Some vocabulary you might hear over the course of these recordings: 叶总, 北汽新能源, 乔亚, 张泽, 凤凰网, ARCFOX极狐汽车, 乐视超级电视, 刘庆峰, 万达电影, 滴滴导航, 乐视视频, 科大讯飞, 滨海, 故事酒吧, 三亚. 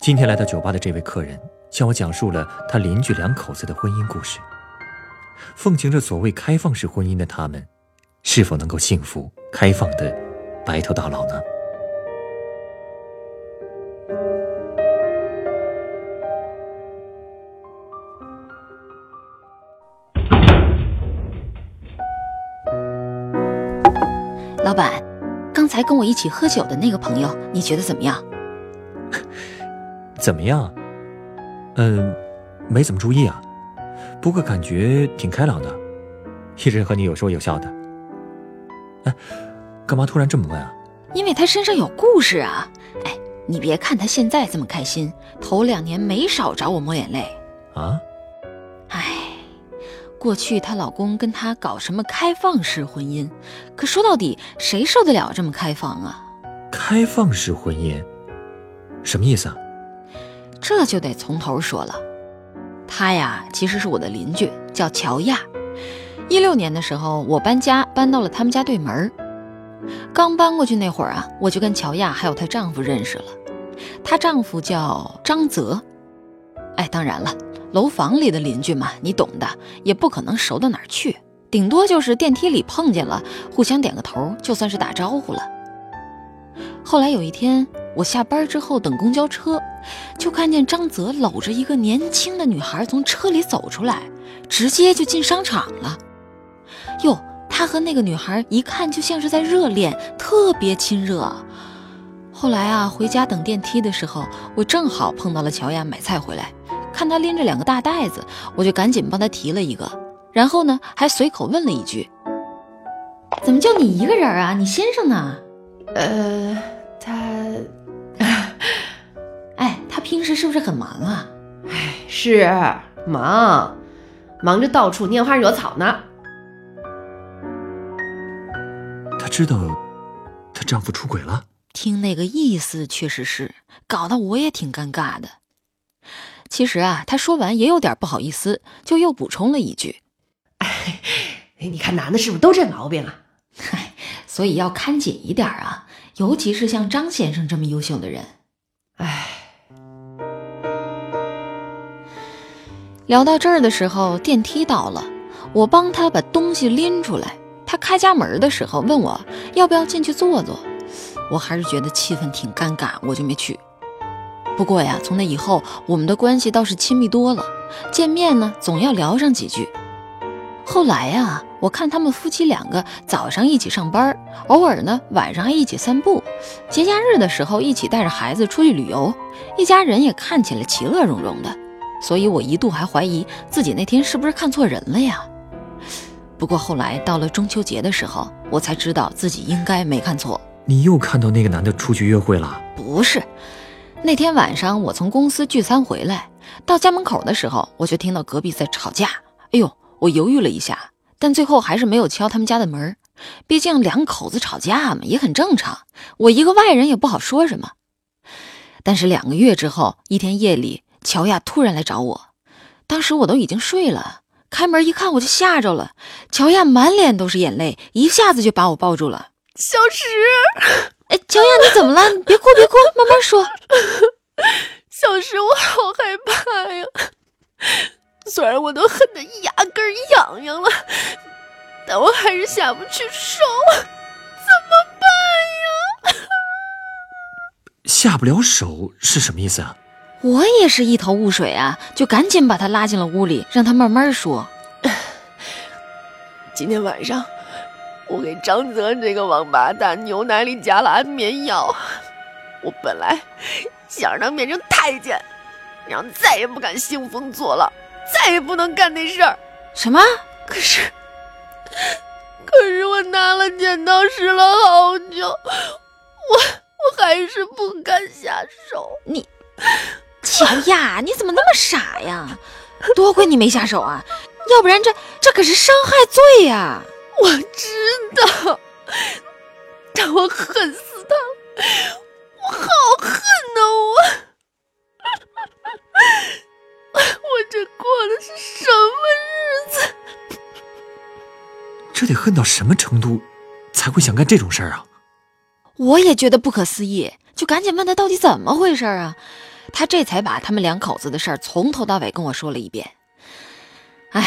今天来到酒吧的这位客人向我讲述了他邻居两口子的婚姻故事。奉行着所谓开放式婚姻的他们，是否能够幸福开放的白头到老呢？老板，刚才跟我一起喝酒的那个朋友，你觉得怎么样？怎么样？没怎么注意啊，不过感觉挺开朗的，一直和你有说有笑的。哎，干嘛突然这么问啊？因为他身上有故事啊。哎，你别看他现在这么开心，头2年没少找我抹眼泪啊。哎，过去她老公跟她搞什么开放式婚姻，可说到底谁受得了这么开放啊？开放式婚姻什么意思啊？这就得从头说了。他呀，其实是我的邻居，叫乔亚。2016年的时候，我搬家搬到了他们家对门。刚搬过去那会儿啊，我就跟乔亚还有她丈夫认识了。她丈夫叫张泽。哎，当然了，楼房里的邻居嘛，你懂的，也不可能熟到哪儿去，顶多就是电梯里碰见了，互相点个头，就算是打招呼了。后来有一天，我下班之后等公交车，就看见张泽搂着一个年轻的女孩从车里走出来，直接就进商场了。哟，他和那个女孩一看就像是在热恋，特别亲热。后来啊，回家等电梯的时候，我正好碰到了乔亚买菜回来，看她拎着两个大袋子，我就赶紧帮她提了一个，然后呢，还随口问了一句：“怎么就你一个人啊？你先生呢？”他平时是不是很忙啊？哎，是忙，忙着到处拈花惹草呢。她知道她丈夫出轨了？听那个意思确实是，搞得我也挺尴尬的。其实啊，她说完也有点不好意思，就又补充了一句：“哎，你看男的是不是都这毛病啊？”哎，所以要看紧一点啊，尤其是像张先生这么优秀的人。哎。聊到这儿的时候，电梯到了，我帮他把东西拎出来。他开家门的时候问我要不要进去坐坐，我还是觉得气氛挺尴尬，我就没去。不过呀，从那以后我们的关系倒是亲密多了，见面呢总要聊上几句。后来呀，我看他们夫妻两个早上一起上班，偶尔呢晚上还一起散步，节假日的时候一起带着孩子出去旅游，一家人也看起来其乐融融的。所以我一度还怀疑自己那天是不是看错人了呀。不过后来到了中秋节的时候，我才知道自己应该没看错。你又看到那个男的出去约会了？不是，那天晚上我从公司聚餐回来，到家门口的时候，我就听到隔壁在吵架。哎呦，我犹豫了一下，但最后还是没有敲他们家的门，毕竟两口子吵架嘛，也很正常，我一个外人也不好说什么。但是2个月之后，一天夜里，乔亚突然来找我，当时我都已经睡了，开门一看我就吓着了。乔亚满脸都是眼泪，一下子就把我抱住了。小石，哎，乔亚你怎么了？你别哭别哭，慢慢说。小石，我好害怕呀，虽然我都恨得牙根痒痒了，但我还是下不去手，怎么办呀？下不了手是什么意思啊？我也是一头雾水啊，就赶紧把他拉进了屋里，让他慢慢说。今天晚上我给张泽这个王八蛋牛奶里加了安眠药，我本来想让他变成太监，然后再也不敢兴风作浪，再也不能干那事儿。什么？可是我拿了剪刀试了好久，我还是不敢下手。你哎呀，你怎么那么傻呀？多亏你没下手啊，要不然这可是伤害罪呀！我知道，但我恨死他了，我好恨啊！我这过的是什么日子？这得恨到什么程度，才会想干这种事儿啊？我也觉得不可思议，就赶紧问他到底怎么回事啊？他这才把他们两口子的事儿从头到尾跟我说了一遍。哎，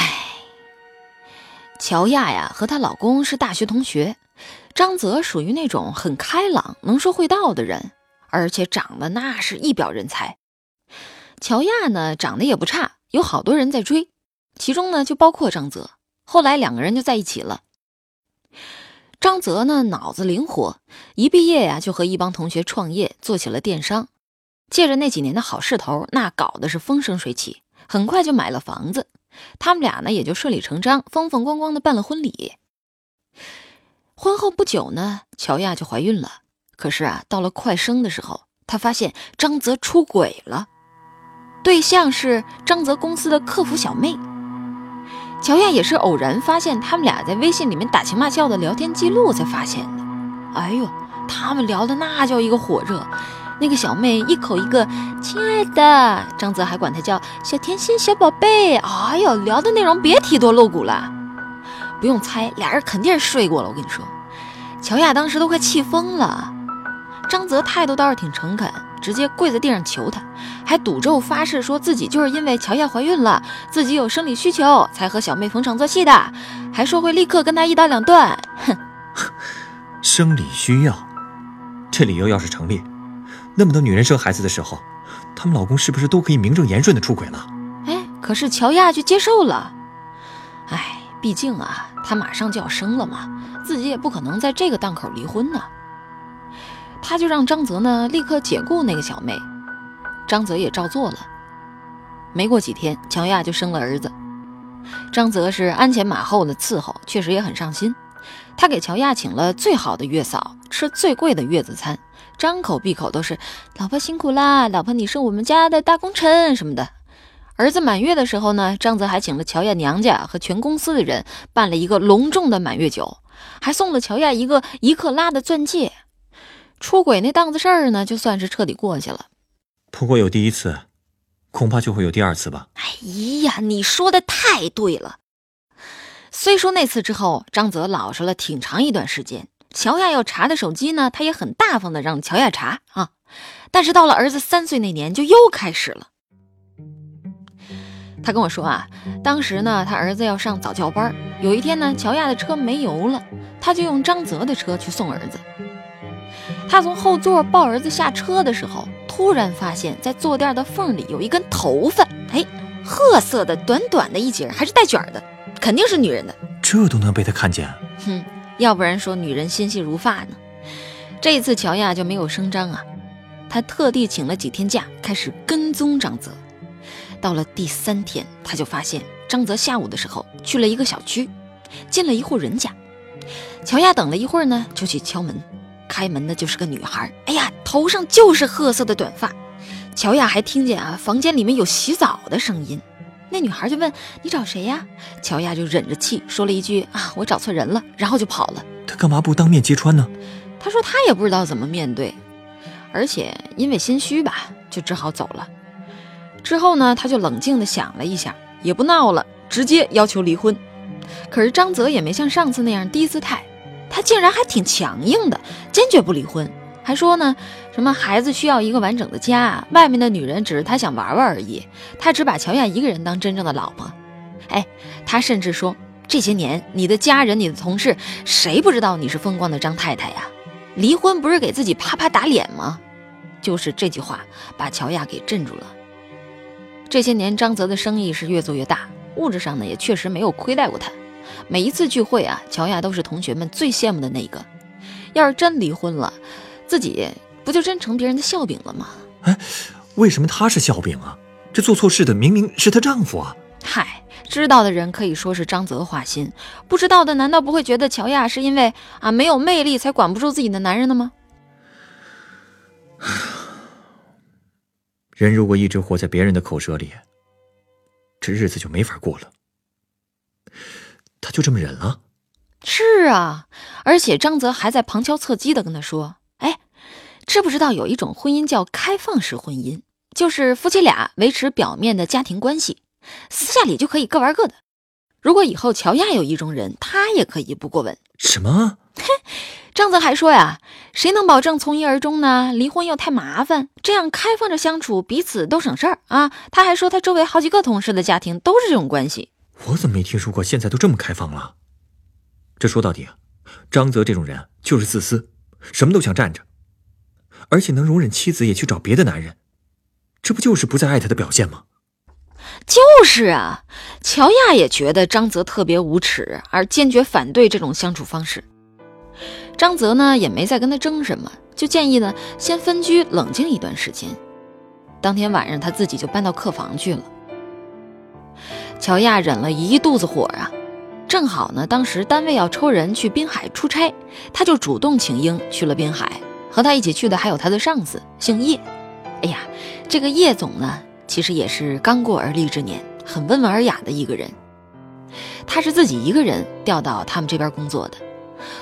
乔亚呀和她老公是大学同学，张泽属于那种很开朗、能说会道的人，而且长得那是一表人才。乔亚呢长得也不差，有好多人在追，其中呢就包括张泽。后来两个人就在一起了。张泽呢脑子灵活，一毕业呀就和一帮同学创业，做起了电商。借着那几年的好势头，那搞的是风生水起，很快就买了房子。他们俩呢也就顺理成章风风光光的办了婚礼。婚后不久呢，乔亚就怀孕了。可是啊，到了快生的时候，她发现张泽出轨了，对象是张泽公司的客服小妹。乔亚也是偶然发现他们俩在微信里面打情骂俏的聊天记录才发现的。哎呦，他们聊的那叫一个火热，那个小妹一口一个亲爱的，张泽还管她叫小甜心小宝贝。哎呦，聊的内容别提多露骨了，不用猜，俩人肯定是睡过了。我跟你说，乔亚当时都快气疯了。张泽态度倒是挺诚恳，直接跪在地上求她，还赌咒发誓说自己就是因为乔亚怀孕了，自己有生理需求才和小妹逢场作戏的，还说会立刻跟她一刀两断。哼，生理需要这理由要是成立，那么多女人生孩子的时候，他们老公是不是都可以名正言顺的出轨了？哎，可是乔亚却接受了。哎，毕竟啊，她马上就要生了嘛，自己也不可能在这个档口离婚呢。她就让张泽呢立刻解雇那个小妹，张泽也照做了。没过几天，乔亚就生了儿子。张泽是鞍前马后的伺候，确实也很上心。他给乔亚请了最好的月嫂，吃最贵的月子餐，张口闭口都是老婆辛苦啦，老婆你是我们家的大功臣什么的。儿子满月的时候呢，张泽还请了乔亚娘家和全公司的人办了一个隆重的满月酒，还送了乔亚一个1克拉的钻戒。出轨那档子事儿呢，就算是彻底过去了。不过有第一次，恐怕就会有第二次吧。哎呀，你说的太对了。虽说那次之后，张泽老实了挺长一段时间，乔亚要查的手机呢，他也很大方的让乔亚查啊。但是到了儿子3岁那年，就又开始了。他跟我说啊，当时呢，他儿子要上早教班，有一天呢，乔亚的车没油了，他就用张泽的车去送儿子。他从后座抱儿子下车的时候，突然发现在坐垫的缝里有一根头发，哎，褐色的，短短的一截，还是带卷的。肯定是女人的，这都能被他看见。哼，要不然说女人心细如发呢。这一次乔亚就没有声张啊，她特地请了几天假，开始跟踪张泽。到了第3天，她就发现张泽下午的时候去了一个小区，进了一户人家。乔亚等了一会儿呢，就去敲门，开门的就是个女孩。哎呀，头上就是褐色的短发。乔亚还听见啊，房间里面有洗澡的声音。那女孩就问，你找谁呀？乔亚就忍着气说了一句，啊，我找错人了，然后就跑了。她干嘛不当面揭穿呢？她说她也不知道怎么面对，而且因为心虚吧，就只好走了。之后呢，她就冷静地想了一下，也不闹了，直接要求离婚。可是张泽也没像上次那样低姿态，他竟然还挺强硬的，坚决不离婚，还说呢，什么孩子需要一个完整的家，外面的女人只是他想玩玩而已，他只把乔亚一个人当真正的老婆。哎，他甚至说，这些年你的家人、你的同事，谁不知道你是风光的张太太呀？离婚不是给自己啪啪打脸吗？就是这句话把乔亚给镇住了。这些年张泽的生意是越做越大，物质上呢也确实没有亏待过他。每一次聚会啊，乔亚都是同学们最羡慕的那个。要是真离婚了，自己不就真成别人的笑柄了吗？哎，为什么他是笑柄啊？这做错事的明明是她丈夫啊！嗨，知道的人可以说是张泽花心，不知道的难道不会觉得乔亚是因为啊没有魅力才管不住自己的男人的吗？人如果一直活在别人的口舌里，这日子就没法过了。他就这么忍了？是啊，而且张泽还在旁敲侧击地跟他说：“哎，知不知道有一种婚姻叫开放式婚姻？就是夫妻俩维持表面的家庭关系，私下里就可以各玩各的。如果以后乔亚有意中人，他也可以不过问。”什么？张泽还说呀，谁能保证从一而终呢？离婚又太麻烦，这样开放着相处，彼此都省事儿啊。他还说他周围好几个同事的家庭都是这种关系。我怎么没听说过现在都这么开放了？这说到底啊，张泽这种人就是自私，什么都想占着，而且能容忍妻子也去找别的男人，这不就是不再爱他的表现吗？就是啊，乔亚也觉得张泽特别无耻，而坚决反对这种相处方式。张泽呢也没再跟他争什么，就建议呢先分居冷静一段时间。当天晚上他自己就搬到客房去了。乔亚忍了一肚子火啊，正好呢当时单位要抽人去滨海出差，他就主动请缨去了滨海，和他一起去的还有他的上司姓叶。哎呀，这个叶总呢其实也是刚过而立之年，很温文尔雅的一个人。他是自己一个人调到他们这边工作的。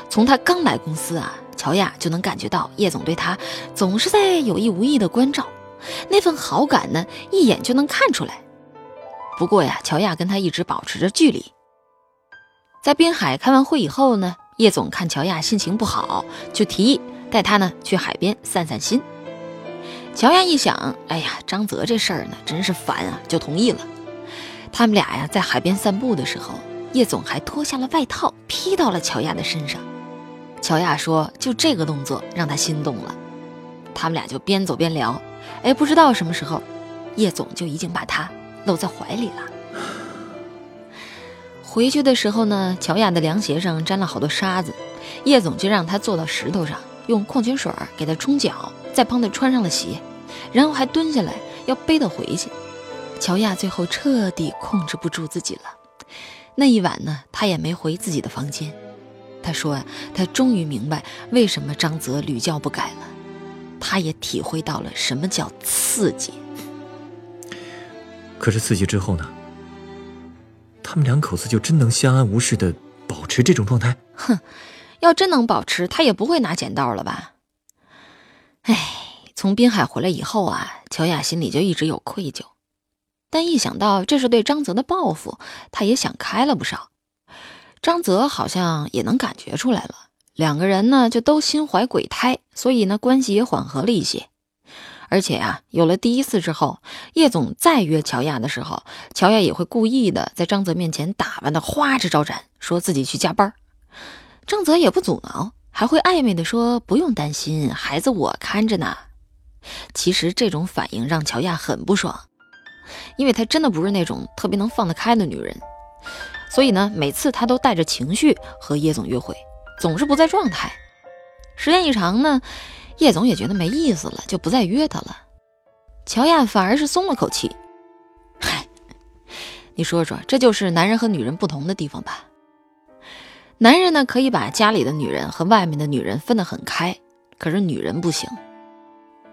从他刚来公司啊，乔亚就能感觉到叶总对他总是在有意无意的关照，那份好感呢一眼就能看出来。不过呀，乔亚跟他一直保持着距离。在滨海开完会以后呢，叶总看乔亚心情不好，就提议带他呢去海边散散心。乔亚一想，哎呀，张泽这事儿呢真是烦啊，就同意了。他们俩呀在海边散步的时候，叶总还脱下了外套披到了乔亚的身上。乔亚说就这个动作让他心动了。他们俩就边走边聊，哎，不知道什么时候叶总就已经把他搂在怀里了。回去的时候呢，乔亚的凉鞋上沾了好多沙子，叶总就让他坐到石头上，用矿泉水给他冲脚，再帮他穿上了鞋，然后还蹲下来要背他回去。乔亚最后彻底控制不住自己了。那一晚呢，他也没回自己的房间。他说啊，他终于明白为什么张泽屡教不改了，他也体会到了什么叫刺激。可是刺激之后呢，他们两口子就真能相安无事的保持这种状态？哼，要真能保持，他也不会拿剪刀了吧？哎，从滨海回来以后啊，乔亚心里就一直有愧疚。但一想到这是对张泽的报复，他也想开了不少。张泽好像也能感觉出来了，两个人呢就都心怀鬼胎，所以呢关系也缓和了一些。而且啊，有了第一次之后，叶总再约乔亚的时候，乔亚也会故意的在张泽面前打扮的花枝招展，说自己去加班。张泽也不阻挠，还会暧昧的说不用担心，孩子我看着呢。其实这种反应让乔亚很不爽，因为她真的不是那种特别能放得开的女人，所以呢，每次她都带着情绪和叶总约会，总是不在状态。时间一长呢，叶总也觉得没意思了，就不再约她了。乔亚反而是松了口气。嗨，你说说，这就是男人和女人不同的地方吧？男人呢，可以把家里的女人和外面的女人分得很开，可是女人不行，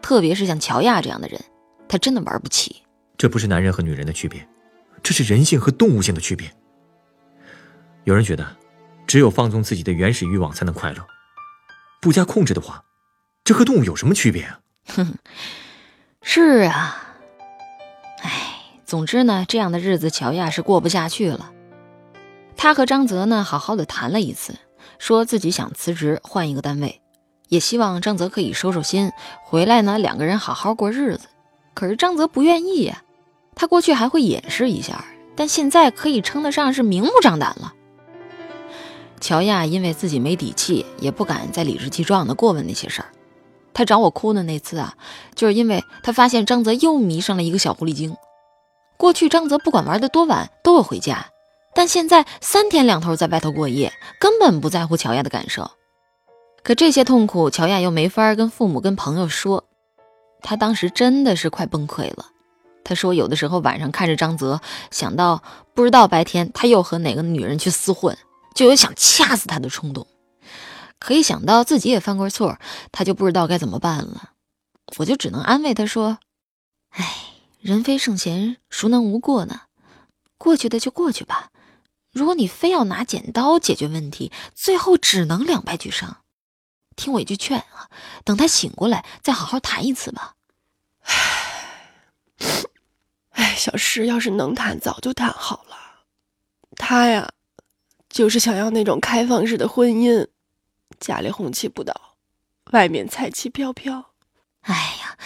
特别是像乔亚这样的人，她真的玩不起。这不是男人和女人的区别，这是人性和动物性的区别。有人觉得只有放纵自己的原始欲望才能快乐，不加控制的话，这和动物有什么区别啊？哼，是啊。哎，总之呢，这样的日子乔亚是过不下去了。他和张泽呢好好的谈了一次，说自己想辞职换一个单位，也希望张泽可以收收心，回来呢两个人好好过日子。可是张泽不愿意呀，他过去还会掩饰一下，但现在可以称得上是明目张胆了。乔亚因为自己没底气，也不敢再理直气壮的过问那些事儿。他找我哭的那次啊，就是因为他发现张泽又迷上了一个小狐狸精。过去张泽不管玩得多晚都会回家，但现在3天2头在外头过夜，根本不在乎乔亚的感受。可这些痛苦乔亚又没法跟父母跟朋友说，他当时真的是快崩溃了。他说有的时候晚上看着张泽，想到不知道白天他又和哪个女人去厮混，就有想掐死他的冲动。可一想到自己也犯过错，他就不知道该怎么办了。我就只能安慰他说，哎，人非圣贤，孰能无过呢？过去的就过去吧。如果你非要拿剪刀解决问题，最后只能两败俱伤。听我一句劝啊，等他醒过来再好好谈一次吧。哎，小石要是能谈早就谈好了。他呀，就是想要那种开放式的婚姻，家里红旗不倒，外面彩旗飘飘。哎呀，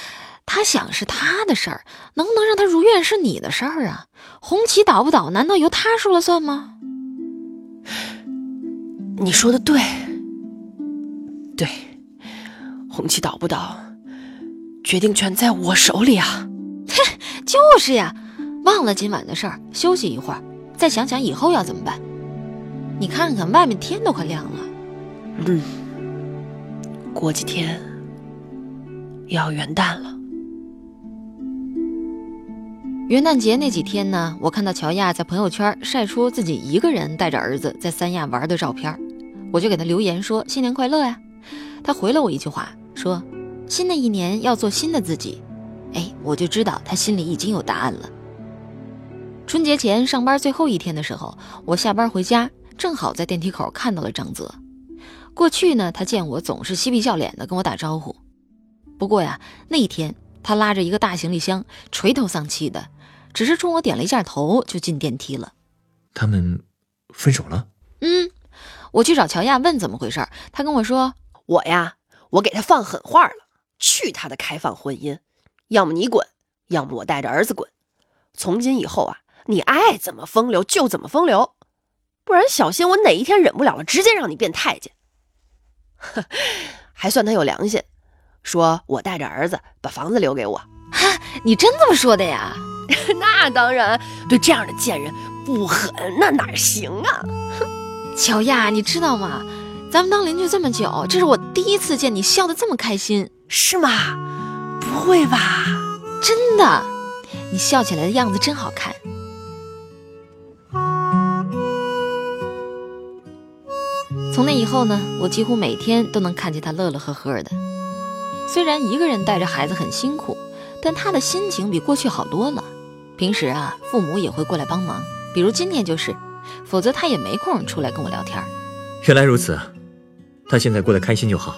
他想是他的事儿，能不能让他如愿是你的事儿啊？红旗倒不倒，难道由他说了算吗？你说的对，对，红旗倒不倒，决定权在我手里啊！就是呀，忘了今晚的事儿，休息一会儿，再想想以后要怎么办。你看看外面天都快亮了。嗯，过几天要元旦了。元旦节那几天呢，我看到乔亚在朋友圈晒出自己一个人带着儿子在三亚玩的照片，我就给他留言说新年快乐呀。他回了我一句话，说新的一年要做新的自己。哎，我就知道他心里已经有答案了。春节前上班最后一天的时候，我下班回家，正好在电梯口看到了张泽。过去呢，他见我总是嬉皮笑脸的跟我打招呼。不过呀，那一天他拉着一个大行李箱，垂头丧气的，只是冲我点了一下头就进电梯了。他们分手了？嗯，我去找乔亚问怎么回事，他跟我说，我给他放狠话了，去他的开放婚姻，要么你滚，要么我带着儿子滚。从今以后啊，你爱怎么风流就怎么风流，不然小心我哪一天忍不了了，直接让你变太监。还算他有良心，说我带着儿子把房子留给我。你真这么说的呀？那当然，对这样的贱人不狠那哪行啊。乔亚，你知道吗，咱们当邻居这么久，这是我第一次见你笑得这么开心。是吗？不会吧？真的，你笑起来的样子真好看。从那以后呢，我几乎每天都能看见他乐乐呵呵的。虽然一个人带着孩子很辛苦，但他的心情比过去好多了。平时啊，父母也会过来帮忙，比如今天就是，否则他也没空出来跟我聊天。原来如此，他现在过得开心就好。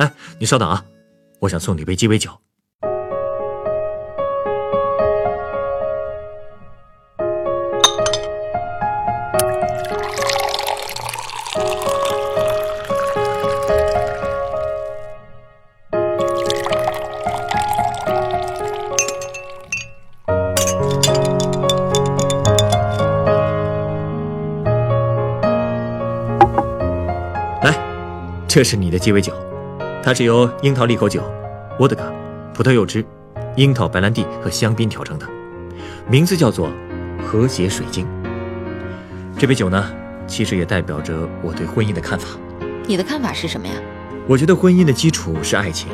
哎，你稍等啊，我想送你杯鸡尾酒。这是你的鸡尾酒，它是由樱桃利口酒、伏特加、葡萄柚汁、樱桃白兰地和香槟调成的，名字叫做和谐水晶。这杯酒呢，其实也代表着我对婚姻的看法。你的看法是什么呀？我觉得婚姻的基础是爱情，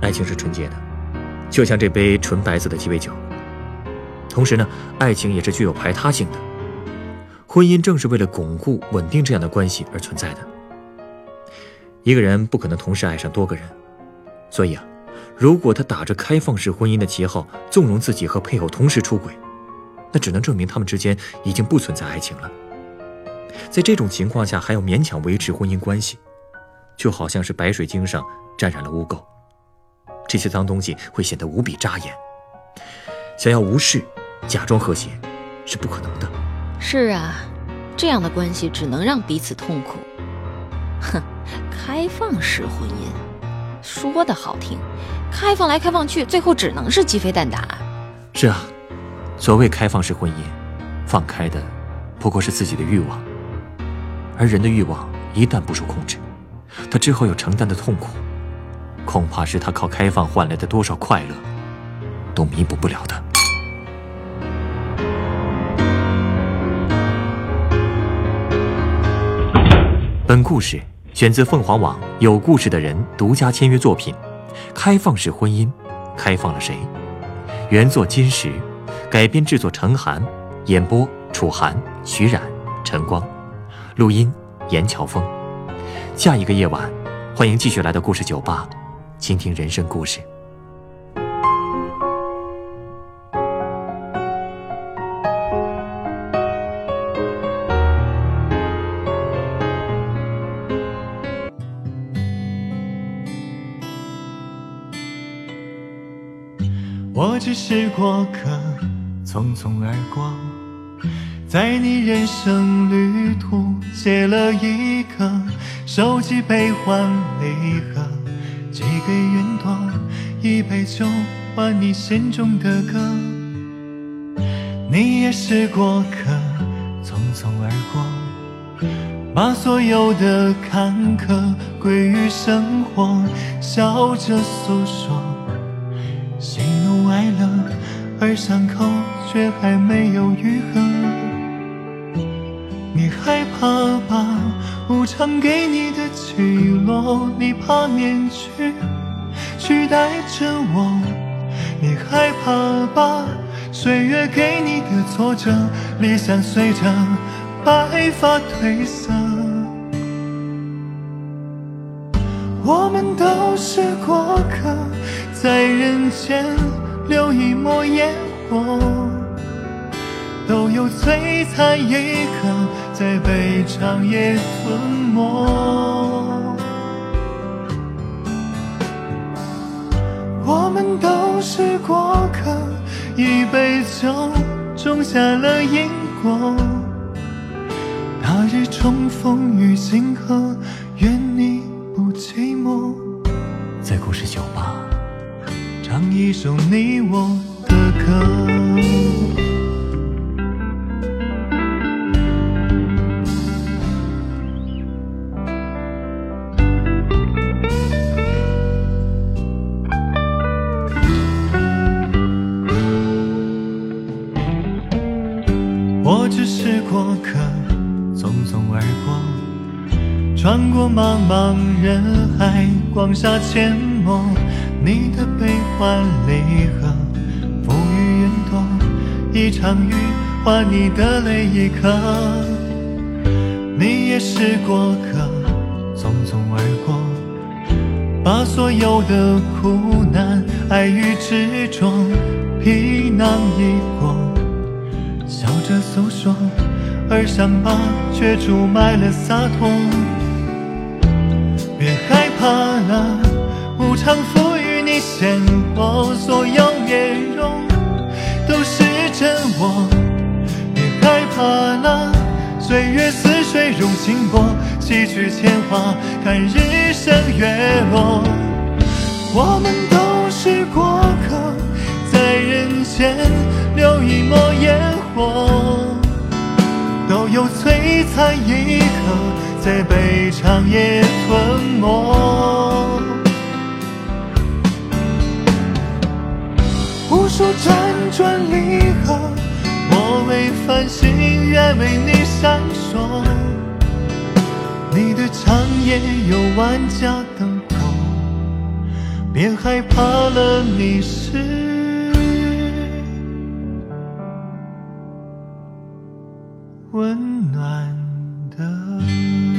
爱情是纯洁的，就像这杯纯白色的鸡尾酒。同时呢，爱情也是具有排他性的，婚姻正是为了巩固、稳定这样的关系而存在的。一个人不可能同时爱上多个人，所以啊，如果他打着开放式婚姻的旗号，纵容自己和配偶同时出轨，那只能证明他们之间已经不存在爱情了。在这种情况下，还要勉强维持婚姻关系，就好像是白水晶上沾染了污垢，这些脏东西会显得无比扎眼。想要无视、假装和谐，是不可能的。是啊，这样的关系只能让彼此痛苦。哼，开放式婚姻说的好听，开放来开放去，最后只能是鸡飞蛋打。是啊，所谓开放式婚姻，放开的不过是自己的欲望，而人的欲望一旦不受控制，他之后要承担的痛苦，恐怕是他靠开放换来的多少快乐都弥补不了的。本故事选自凤凰网有故事的人独家签约作品《开放式婚姻》，开放了谁？原作金石，改编制作程涵，演播楚涵、徐冉、陈光，录音严乔峰。下一个夜晚，欢迎继续来到故事酒吧，倾听人生故事。我只是过客，匆匆而过，在你人生旅途写了一刻，手机悲欢离合，寄给云朵，一杯酒换你心中的歌。你也是过客，匆匆而过，把所有的坎坷归于生活，笑着诉说喜怒哀乐，而伤口却还没有愈合。你害怕吧无常给你的起落，你怕面具取代着我。你害怕吧岁月给你的挫折，理想随着白发褪色。我们都是过客，在人间留一抹烟火，都有璀璨一刻，在被长夜吞没。我们都是过客，一杯酒种下了因果，那日重逢于星河，愿你不寂寞。在故事酒吧唱一首你我的歌。我只是过客，匆匆而过，穿过茫茫人海，广厦阡陌。你的悲欢离合，浮于云朵，一场雨换你的泪一颗。你也是过客，匆匆而过，把所有的苦难、爱与执着，皮囊一过。笑着诉说，而伤疤却注满了洒脱。别害怕了，无常赋予你鲜活，所有面容都是真我。别害怕了，岁月似水融心波，洗去铅华，看日升月落。我们都是过客，在人间留一抹烟火，都有璀璨一刻，在被长夜吞没。无数辗转离合，我为繁星，愿为你闪烁。你的长夜有万家灯火，别害怕了，你是温暖的